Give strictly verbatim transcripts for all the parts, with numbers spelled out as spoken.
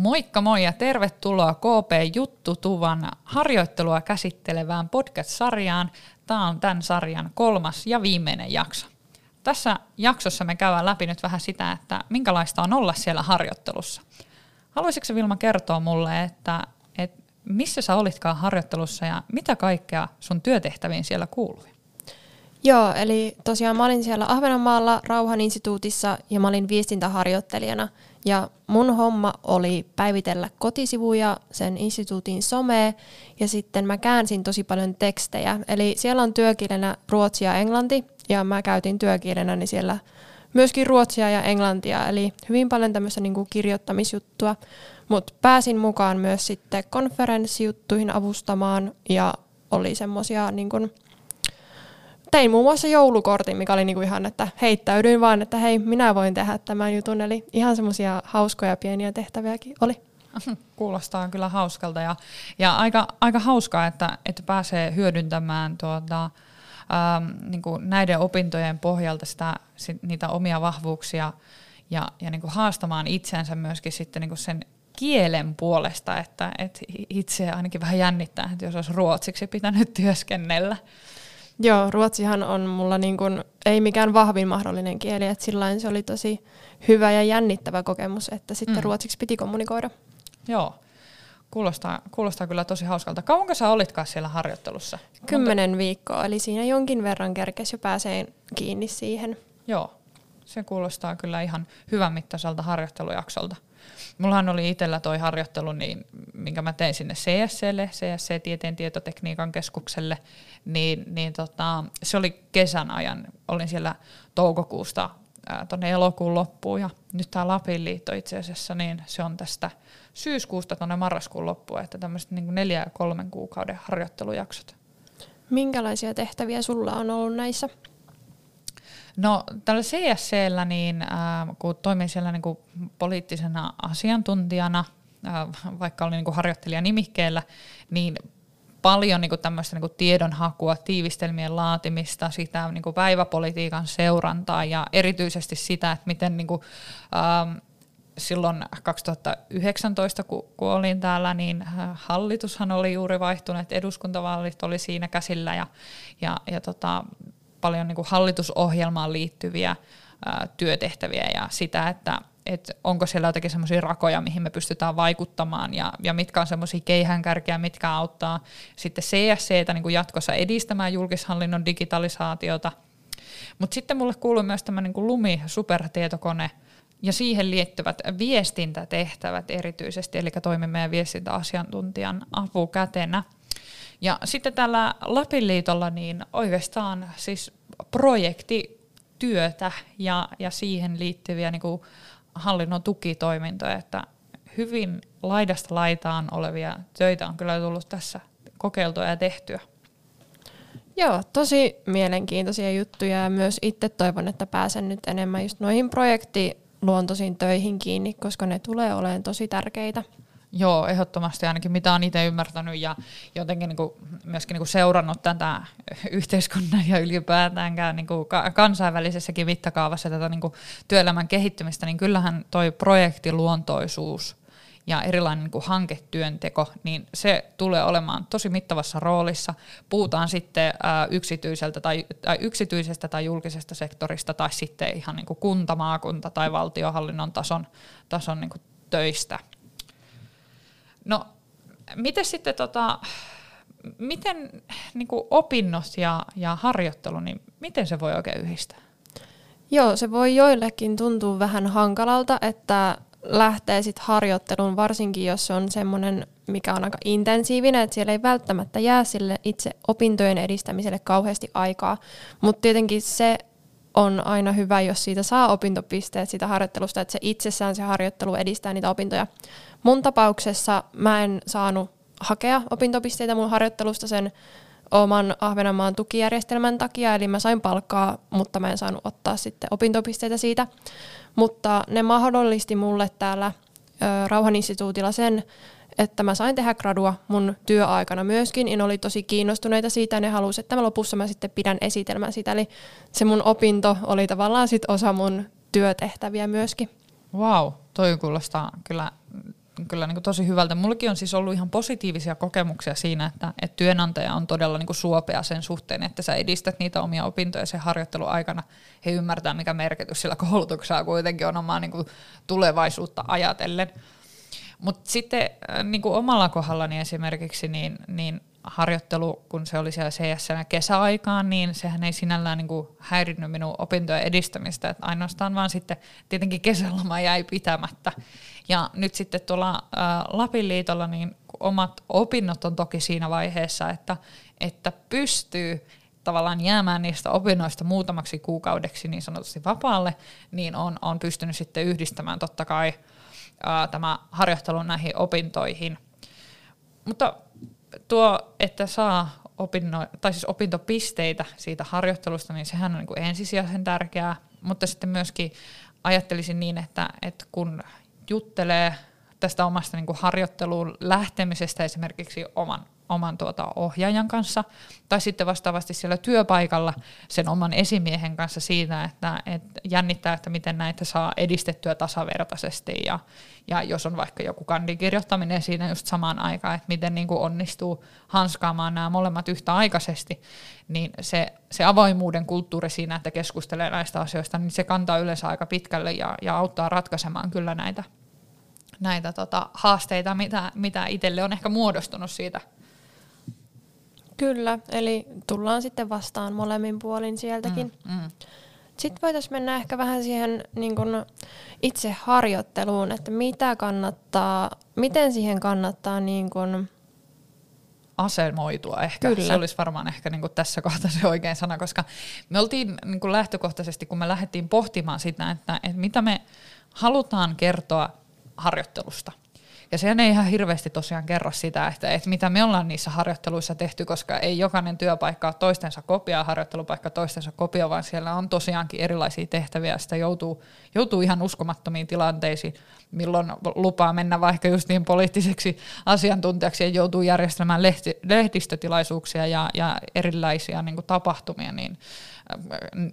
Moikka moi ja tervetuloa K P Juttutuvan harjoittelua käsittelevään podcast-sarjaan. Tämä on tämän sarjan kolmas ja viimeinen jakso. Tässä jaksossa me käydään läpi nyt vähän sitä, että minkälaista on olla siellä harjoittelussa. Haluaisitko Vilma kertoa mulle, että, että missä sä olitkaan harjoittelussa ja mitä kaikkea sun työtehtäviin siellä kuului? Joo, eli tosiaan mä olin siellä Ahvenanmaalla Rauhan instituutissa ja mä olin viestintäharjoittelijana. Ja mun homma oli päivitellä kotisivuja, sen instituutin somea ja sitten mä käänsin tosi paljon tekstejä. Eli siellä on työkielenä ruotsi ja englanti ja mä käytin työkielenä niin siellä myöskin ruotsia ja englantia. Eli hyvin paljon tämmöistä niin kuin kirjoittamisjuttua, mutta pääsin mukaan myös sitten konferenssijuttuihin avustamaan ja oli semmoisia niin kuin tein muun muassa joulukortin, mikä oli niinku ihan, että heittäydyin vaan, että hei, minä voin tehdä tämän jutun. Eli ihan semmoisia hauskoja pieniä tehtäviäkin oli. Kuulostaa kyllä hauskalta ja, ja aika, aika hauskaa, että, että pääsee hyödyntämään tuota, ähm, niinku näiden opintojen pohjalta sitä, sit niitä omia vahvuuksia ja, ja niinku haastamaan itsensä myöskin sitten niinku sen kielen puolesta, että et itse ainakin vähän jännittää, että jos olisi ruotsiksi pitänyt työskennellä. Joo, ruotsihan on mulla niin kuin, ei mikään vahvin mahdollinen kieli, että sillain se oli tosi hyvä ja jännittävä kokemus, että sitten mm. ruotsiksi piti kommunikoida. Joo, kuulostaa, kuulostaa kyllä tosi hauskalta. Kauanko sä olitkaan siellä harjoittelussa? Kymmenen viikkoa, eli siinä jonkin verran kerkesi jo pääseen kiinni siihen. Joo, se kuulostaa kyllä ihan hyvän mittaiselta harjoittelujaksolta. Mullahan oli itsellä toi harjoittelu, niin, minkä mä tein sinne C S C:lle, C S C Tieteen tietotekniikan keskukselle, niin, niin tota, se oli kesän ajan. Olin siellä toukokuusta ää, tonne elokuun loppuun ja nyt tää Lapin liitto itse asiassa, niin se on tästä syyskuusta tonne marraskuun loppuun, että tämmöiset niin kuin neljä ja kolmen kuukauden harjoittelujaksot. Minkälaisia tehtäviä sulla on ollut näissä? No tällä C S C:llä, niin, äh, kun toimin siellä niin kuin poliittisena asiantuntijana, äh, vaikka olin niin kuin harjoittelijanimikkeellä, niin paljon niin kuin tämmöistä niin kuin tiedonhakua, tiivistelmien laatimista, sitä niin kuin päiväpolitiikan seurantaa ja erityisesti sitä, että miten niin kuin, ähm, silloin kaksituhattayhdeksäntoista, kun, kun olin täällä, niin hallitushan oli juuri vaihtunut, eduskuntavaalit oli siinä käsillä ja, ja, ja tota, paljon niin kuin hallitusohjelmaan liittyviä ää, työtehtäviä ja sitä, että et onko siellä jotakin semmoisia rakoja, mihin me pystytään vaikuttamaan ja, ja mitkä on semmoisia keihäänkärkiä, mitkä auttaa sitten C S C:tä niin kuin jatkossa edistämään julkishallinnon digitalisaatiota. Mutta sitten mulle kuuluu myös tämä niin kuin Lumi-supertietokone ja siihen liittyvät viestintätehtävät erityisesti, eli toimimme meidän viestintäasiantuntijan apukätenä. Ja sitten tällä Lapin liitolla niin oikeastaan siis projektityötä ja, ja siihen liittyviä niin kuin hallinnon tukitoimintoja, että hyvin laidasta laitaan olevia töitä on kyllä tullut tässä kokeiltua ja tehtyä. Joo, tosi mielenkiintoisia juttuja ja myös itse toivon, että pääsen nyt enemmän just noihin projektiluontoisiin töihin kiinni, koska ne tulee olemaan tosi tärkeitä. Joo, ehdottomasti ainakin mitä olen itse ymmärtänyt ja jotenkin niin kuin myöskin niin kuin seurannut tätä yhteiskunnan ja ylipäätäänkään niin kuin kansainvälisessäkin mittakaavassa tätä niin kuin työelämän kehittymistä, niin kyllähän toi projektiluontoisuus ja erilainen niin kuin hanketyönteko, niin se tulee olemaan tosi mittavassa roolissa. Puhutaan sitten ää, yksityiseltä tai, tai yksityisestä tai julkisesta sektorista tai sitten ihan niin kuin kunta, maakunta tai valtionhallinnon tason, tason niin kuin töistä. No, miten sitten tota, miten niin kuin opinnot ja, ja harjoittelu, niin miten se voi oikein yhdistää? Joo, se voi joillekin tuntua vähän hankalalta, että lähtee sitten harjoitteluun, varsinkin jos se on semmoinen, mikä on aika intensiivinen, että siellä ei välttämättä jää sille itse opintojen edistämiselle kauheasti aikaa, mutta tietenkin se on aina hyvä, jos siitä saa opintopisteet siitä harjoittelusta, että se itsessään se harjoittelu edistää niitä opintoja. Mun tapauksessa mä en saanut hakea opintopisteitä mun harjoittelusta sen oman Ahvenanmaan tukijärjestelmän takia, eli mä sain palkkaa, mutta mä en saanut ottaa sitten opintopisteitä siitä. Mutta ne mahdollisti mulle täällä ö, Rauhan instituutilla sen, että mä sain tehdä gradua mun työaikana myöskin, ja ne oli tosi kiinnostuneita siitä, ja ne halusi, että mä lopussa mä sitten pidän esitelmän siitä, eli se mun opinto oli tavallaan sit osa mun työtehtäviä myöskin. Vau, wow, toi kuulostaa kyllä kyllä niin kuin tosi hyvältä. Mullakin on siis ollut ihan positiivisia kokemuksia siinä, että, että työnantaja on todella niin kuin suopea sen suhteen, että sä edistät niitä omia opintoja sen harjoittelun aikana. He ymmärtää, mikä merkitys sillä koulutuksella kuitenkin on omaa niin kuin tulevaisuutta ajatellen. Mutta sitten niin kuin omalla kohdallani esimerkiksi, niin, niin harjoittelu, kun se oli siellä C S C:nä kesäaikaan, niin sehän ei sinällään niin kuin häirinnyt minun opintojen edistämistä, että ainoastaan vaan sitten tietenkin kesäloma jäi pitämättä. Ja nyt sitten tuolla ää, Lapin liitolla niin omat opinnot on toki siinä vaiheessa, että, että pystyy tavallaan jäämään niistä opinnoista muutamaksi kuukaudeksi niin sanotusti vapaalle, niin on, on pystynyt sitten yhdistämään totta kai ää, tämä harjoittelu näihin opintoihin. Mutta tuo, että saa opinno, tai siis opintopisteitä siitä harjoittelusta, niin sehän on niin kuin ensisijaisen tärkeää, mutta sitten myöskin ajattelisin niin, että, että kun juttelee tästä omasta niin kuin harjoitteluun lähtemisestä esimerkiksi oman, oman tuota ohjaajan kanssa, tai sitten vastaavasti siellä työpaikalla sen oman esimiehen kanssa siitä, että, että jännittää, että miten näitä saa edistettyä tasavertaisesti, ja, ja jos on vaikka joku kandikirjoittaminen siinä just samaan aikaan, että miten niin kuin onnistuu hanskaamaan nämä molemmat yhtäaikaisesti, niin se, se avoimuuden kulttuuri siinä, että keskustelee näistä asioista, niin se kantaa yleensä aika pitkälle ja, ja auttaa ratkaisemaan kyllä näitä, näitä tota, haasteita, mitä, mitä itselle on ehkä muodostunut siitä. Kyllä, eli tullaan sitten vastaan molemmin puolin sieltäkin. Mm, mm. Sitten voitaisiin mennä ehkä vähän siihen niin kun itse harjoitteluun, että mitä kannattaa, miten siihen kannattaa niin kun asemoitua ehkä. Kyllä. Se olisi varmaan ehkä niin kuin tässä kohtaa se oikein sana, koska me oltiin niin kuin lähtökohtaisesti, kun me lähdettiin pohtimaan sitä, että, että mitä me halutaan kertoa harjoittelusta. Ja sehän ei ihan hirveästi tosiaan kerro sitä, että, että mitä me ollaan niissä harjoitteluissa tehty, koska ei jokainen työpaikka ole toistensa kopia, harjoittelupaikka toistensa kopia, vaan siellä on tosiaankin erilaisia tehtäviä, sitä joutuu, joutuu ihan uskomattomiin tilanteisiin, milloin lupaa mennä vaikka just niin poliittiseksi asiantuntijaksi ja joutuu järjestämään lehti, lehdistötilaisuuksia ja, ja erilaisia niin kuin tapahtumia, niin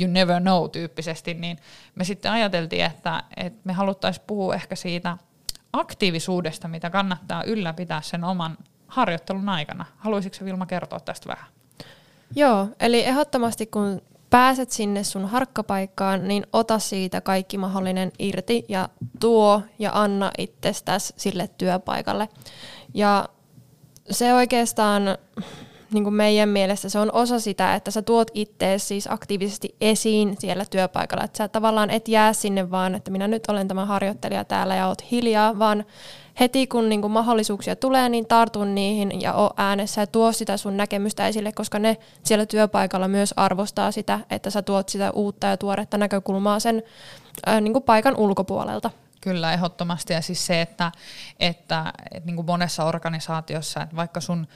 you never know tyyppisesti, niin me sitten ajateltiin, että, että me haluttaisiin puhua ehkä siitä aktiivisuudesta, mitä kannattaa ylläpitää sen oman harjoittelun aikana. Haluaisitko Vilma kertoa tästä vähän? Joo, eli ehdottomasti kun pääset sinne sun harkkapaikkaan, niin ota siitä kaikki mahdollinen irti ja tuo ja anna itsestäsi sille työpaikalle. Ja se oikeastaan niin kuin meidän mielestä se on osa sitä, että sä tuot ittees siis aktiivisesti esiin siellä työpaikalla. Että sä tavallaan et jää sinne vaan, että minä nyt olen tämä harjoittelija täällä ja oot hiljaa, vaan heti kun niinku mahdollisuuksia tulee, niin tartun niihin ja oo äänessä ja tuo sitä sun näkemystä esille, koska ne siellä työpaikalla myös arvostaa sitä, että sä tuot sitä uutta ja tuoretta näkökulmaa sen ää, niinku paikan ulkopuolelta. Kyllä, ehdottomasti. Ja siis se, että, että, että niin kuin monessa organisaatiossa, että vaikka sun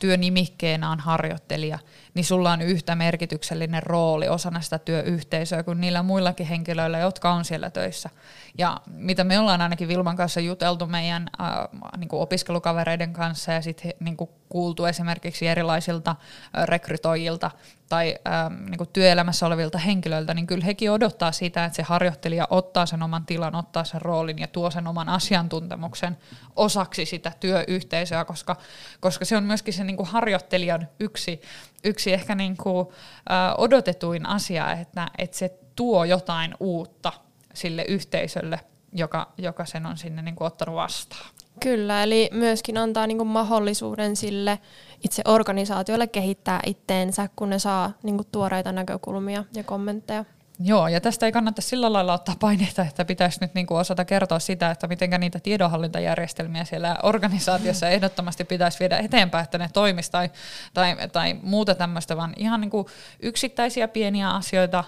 työnimikkeenä on harjoittelija, niin sulla on yhtä merkityksellinen rooli osana sitä työyhteisöä kuin niillä muillakin henkilöillä, jotka on siellä töissä. Ja mitä me ollaan ainakin Vilman kanssa juteltu meidän ää, niin kuin opiskelukavereiden kanssa ja sitten niin kuin kuultu esimerkiksi erilaisilta rekrytoijilta tai ää, niin kuin työelämässä olevilta henkilöiltä, niin kyllä hekin odottaa sitä, että se harjoittelija ottaa sen oman tilan, ottaa sen roolin ja tuo sen oman asiantuntemuksen osaksi sitä työyhteisöä, koska, koska se on myöskin se niin kuin harjoittelijan yksi, yksi ehkä niin kuin, ää, odotetuin asia, että, että se tuo jotain uutta sille yhteisölle, joka, joka sen on sinne niin kuin ottanut vastaan. Kyllä, eli myöskin antaa niinku mahdollisuuden sille itse organisaatiolle kehittää itteensä, kun ne saa niinku tuoreita näkökulmia ja kommentteja. Joo, ja tästä ei kannata sillä lailla ottaa paineita, että pitäisi nyt niinku osata kertoa sitä, että miten niitä tiedonhallintajärjestelmiä siellä organisaatiossa ehdottomasti pitäisi viedä eteenpäin, että ne toimisi tai, tai, tai muuta tämmöistä, vaan ihan niinku yksittäisiä pieniä asioita,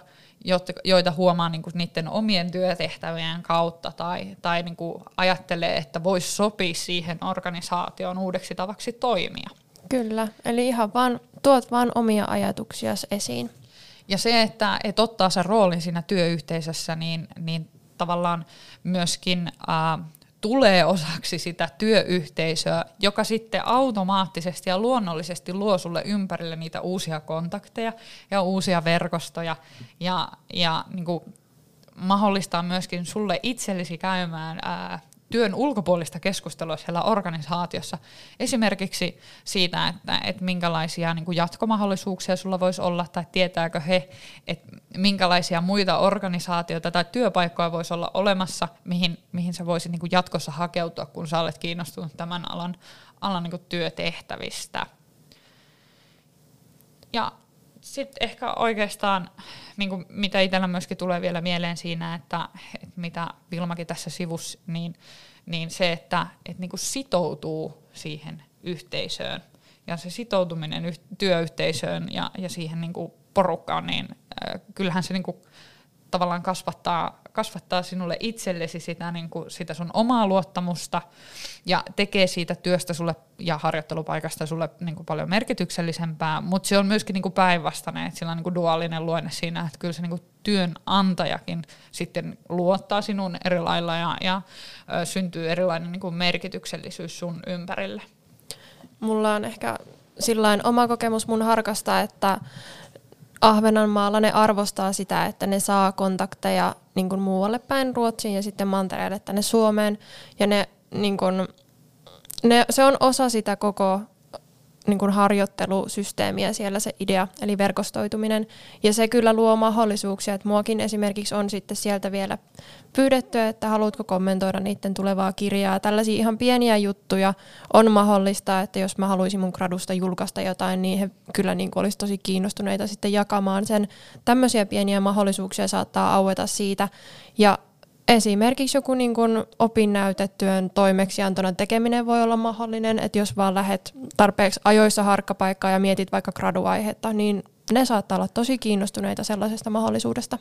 joita huomaa niin kuin niiden omien työtehtävien kautta tai, tai niin kuin ajattelee, että voisi sopia siihen organisaation uudeksi tavaksi toimia. Kyllä, eli ihan vaan tuot vaan omia ajatuksiasi esiin. Ja se, että et ottaa sen roolin siinä työyhteisössä, niin, niin tavallaan myöskin äh, tulee osaksi sitä työyhteisöä, joka sitten automaattisesti ja luonnollisesti luo sulle ympärille niitä uusia kontakteja ja uusia verkostoja ja, ja niin kuin mahdollistaa myöskin sulle itsellesi käymään ää, työn ulkopuolista keskustelua siellä organisaatiossa. Esimerkiksi siitä, että, että minkälaisia niin kuin jatkomahdollisuuksia sulla voisi olla, tai tietääkö he, että minkälaisia muita organisaatioita tai työpaikkoja voisi olla olemassa, mihin, mihin sä voisit niin kuin jatkossa hakeutua, kun sä olet kiinnostunut tämän alan, alan niin kuin työtehtävistä. Ja sitten ehkä oikeastaan, niin kuin mitä itsellä myöskin tulee vielä mieleen siinä, että, että mitä Vilmakin tässä sivussa, niin, niin se, että, että niin kuin sitoutuu siihen yhteisöön. Ja se sitoutuminen työyhteisöön ja, ja siihen niin kuin porukkaan, niin äh, kyllähän se niin kuin tavallaan kasvattaa, kasvattaa sinulle itsellesi sitä, niin kuin sitä sun omaa luottamusta ja tekee siitä työstä sulle ja harjoittelupaikasta sulle niin kuin paljon merkityksellisempää, mutta se on myöskin niin kuin päinvastainen, että sillä on niin kuin duaalinen luonne siinä, että kyllä se niin kuin työnantajakin sitten luottaa sinun eri lailla ja, ja ö, syntyy erilainen niin kuin merkityksellisyys sun ympärille. Mulla on ehkä sillain oma kokemus mun harkasta, että Ahvenanmaalla ne arvostaa sitä, että ne saa kontakteja niin kuin muualle päin Ruotsiin ja sitten mantereelle tänne Suomeen. Ja ne, niin kuin, ne, se on osa sitä koko niin kuin harjoittelusysteemiä siellä se idea, eli verkostoituminen. Ja se kyllä luo mahdollisuuksia, että muakin esimerkiksi on sitten sieltä vielä pyydetty, että haluatko kommentoida niiden tulevaa kirjaa. Tällaisia ihan pieniä juttuja on mahdollista, että jos mä haluaisin mun gradusta julkaista jotain, niin he kyllä niin kuin olisi tosi kiinnostuneita sitten jakamaan sen. Tämmöisiä pieniä mahdollisuuksia saattaa aueta siitä. Ja esimerkiksi joku niin kuin opinnäytetyön toimeksiantona tekeminen voi olla mahdollinen, että jos vaan lähdet tarpeeksi ajoissa harkkapaikkaa ja mietit vaikka graduaihetta, niin ne saattaa olla tosi kiinnostuneita sellaisesta mahdollisuudesta.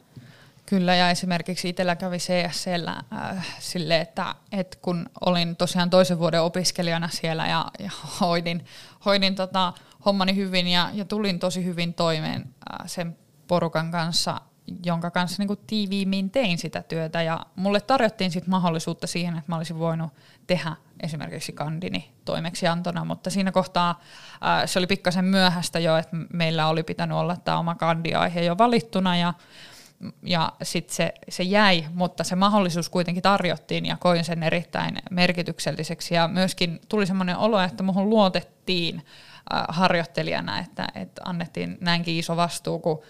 Kyllä, ja esimerkiksi itsellä kävi C S C:llä äh, silleen, että et kun olin tosiaan toisen vuoden opiskelijana siellä ja, ja hoidin, hoidin tota hommani hyvin ja, ja tulin tosi hyvin toimeen äh, sen porukan kanssa, jonka kanssa niin kuin tiiviimmin tein sitä työtä, ja mulle tarjottiin sit mahdollisuutta siihen, että mä olisin voinut tehdä esimerkiksi kandini toimeksiantona, mutta siinä kohtaa ää, se oli pikkasen myöhäistä jo, että meillä oli pitänyt olla tämä oma kandiaihe jo valittuna, ja, ja sitten se, se jäi, mutta se mahdollisuus kuitenkin tarjottiin, ja koin sen erittäin merkitykselliseksi, ja myöskin tuli semmoinen olo, että muhun luotettiin ää, harjoittelijana, että, että annettiin näinkin iso vastuu, kun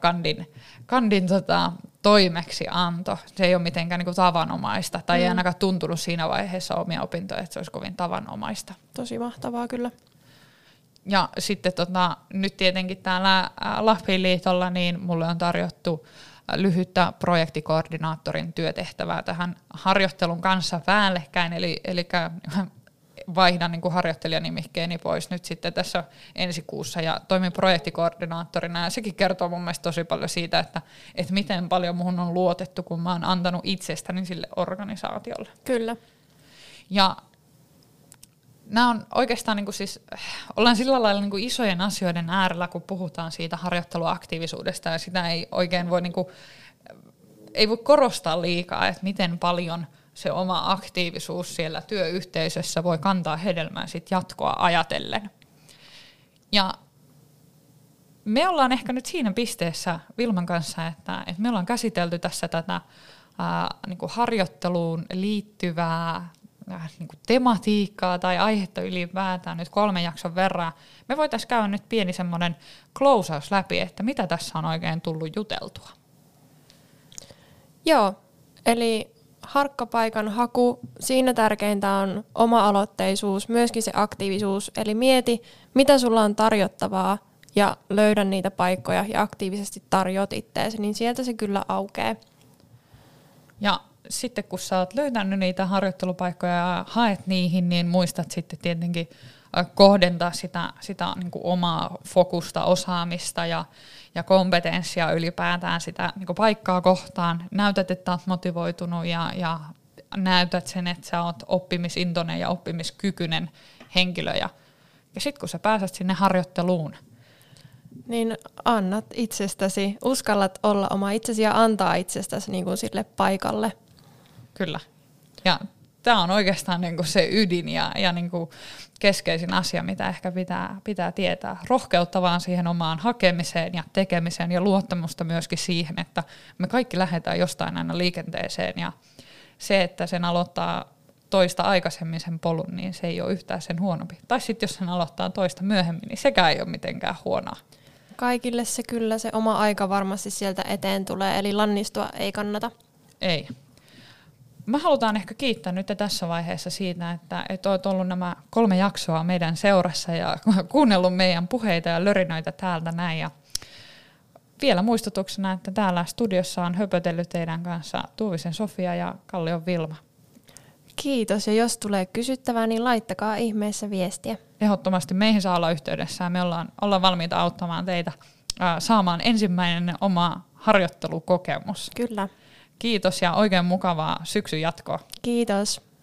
kandin, kandin tota, toimeksianto. Se ei ole mitenkään niin kuin tavanomaista, tai mm. ei ainakaan tuntunut siinä vaiheessa omia opintoja, että se olisi kovin tavanomaista. Tosi mahtavaa kyllä. Ja sitten tota, nyt tietenkin täällä Lapin liitolla, niin mulle on tarjottu lyhyttä projektikoordinaattorin työtehtävää tähän harjoittelun kanssa päällekkäin, eli, eli vaihdan niin kuin harjoittelijanimikkeeni pois nyt sitten tässä ensi kuussa ja toimin projektikoordinaattorina, ja sekin kertoo mun mielestä tosi paljon siitä, että, että miten paljon muhun on luotettu, kun mä oon antanut itsestäni sille organisaatiolle. Kyllä. Ja nämä on oikeastaan, niin kuin siis, ollaan sillä lailla niin kuin isojen asioiden äärellä, kun puhutaan siitä harjoitteluaktiivisuudesta, ja sitä ei oikein voi, niin kuin, ei voi korostaa liikaa, että miten paljon se oma aktiivisuus siellä työyhteisössä voi kantaa hedelmää sit jatkoa ajatellen. Ja me ollaan ehkä nyt siinä pisteessä Vilman kanssa, että, että me ollaan käsitelty tässä tätä ää, niin kuin harjoitteluun liittyvää ää, niin kuin tematiikkaa tai aihetta ylipäätään nyt kolmen jakson verran. Me voitaisiin käydä nyt pieni semmoinen klousaus läpi, että mitä tässä on oikein tullut juteltua. Joo, eli harkkapaikan haku, siinä tärkeintä on oma-aloitteisuus, myöskin se aktiivisuus, eli mieti, mitä sulla on tarjottavaa ja löydä niitä paikkoja ja aktiivisesti tarjoat itteesi, niin sieltä se kyllä aukeaa. Ja sitten kun sä oot löytänyt niitä harjoittelupaikkoja ja haet niihin, niin muistat sitten tietenkin kohdentaa sitä, sitä niin kuin omaa fokusta, osaamista ja, ja kompetenssia ylipäätään sitä niin kuin paikkaa kohtaan. Näytät, että olet motivoitunut ja, ja näytät sen, että sä oot oppimisintoinen ja oppimiskykyinen henkilö. Ja, ja sitten kun sä pääset sinne harjoitteluun, niin annat itsestäsi, uskallat olla oma itsesi ja antaa itsestäsi niin kuin sille paikalle. Kyllä. Ja tämä on oikeastaan niin kuin se ydin ja, ja niin kuin keskeisin asia, mitä ehkä pitää, pitää tietää. Rohkeutta vaan siihen omaan hakemiseen ja tekemiseen ja luottamusta myöskin siihen, että me kaikki lähdetään jostain aina liikenteeseen. Ja se, että sen aloittaa toista aikaisemmin sen polun, niin se ei ole yhtään sen huonompi. Tai sitten jos sen aloittaa toista myöhemmin, niin sekään ei ole mitenkään huonoa. Kaikille se kyllä, se oma aika varmasti sieltä eteen tulee, eli lannistua ei kannata. Ei. Mä halutaan ehkä kiittää nyt tässä vaiheessa siitä, että, että olet ollut nämä kolme jaksoa meidän seurassa ja kuunnellut meidän puheita ja lörinöitä täältä näin. Ja vielä muistutuksena, että täällä studiossa on höpötellyt teidän kanssa Tuuvisen Sofia ja Kallion Vilma. Kiitos, ja jos tulee kysyttävää, niin laittakaa ihmeessä viestiä. Ehdottomasti meihin saa olla yhteydessä, ja me ollaan, ollaan valmiita auttamaan teitä äh, saamaan ensimmäinen oma harjoittelukokemus. Kyllä. Kiitos ja oikein mukavaa syksyn jatkoa. Kiitos.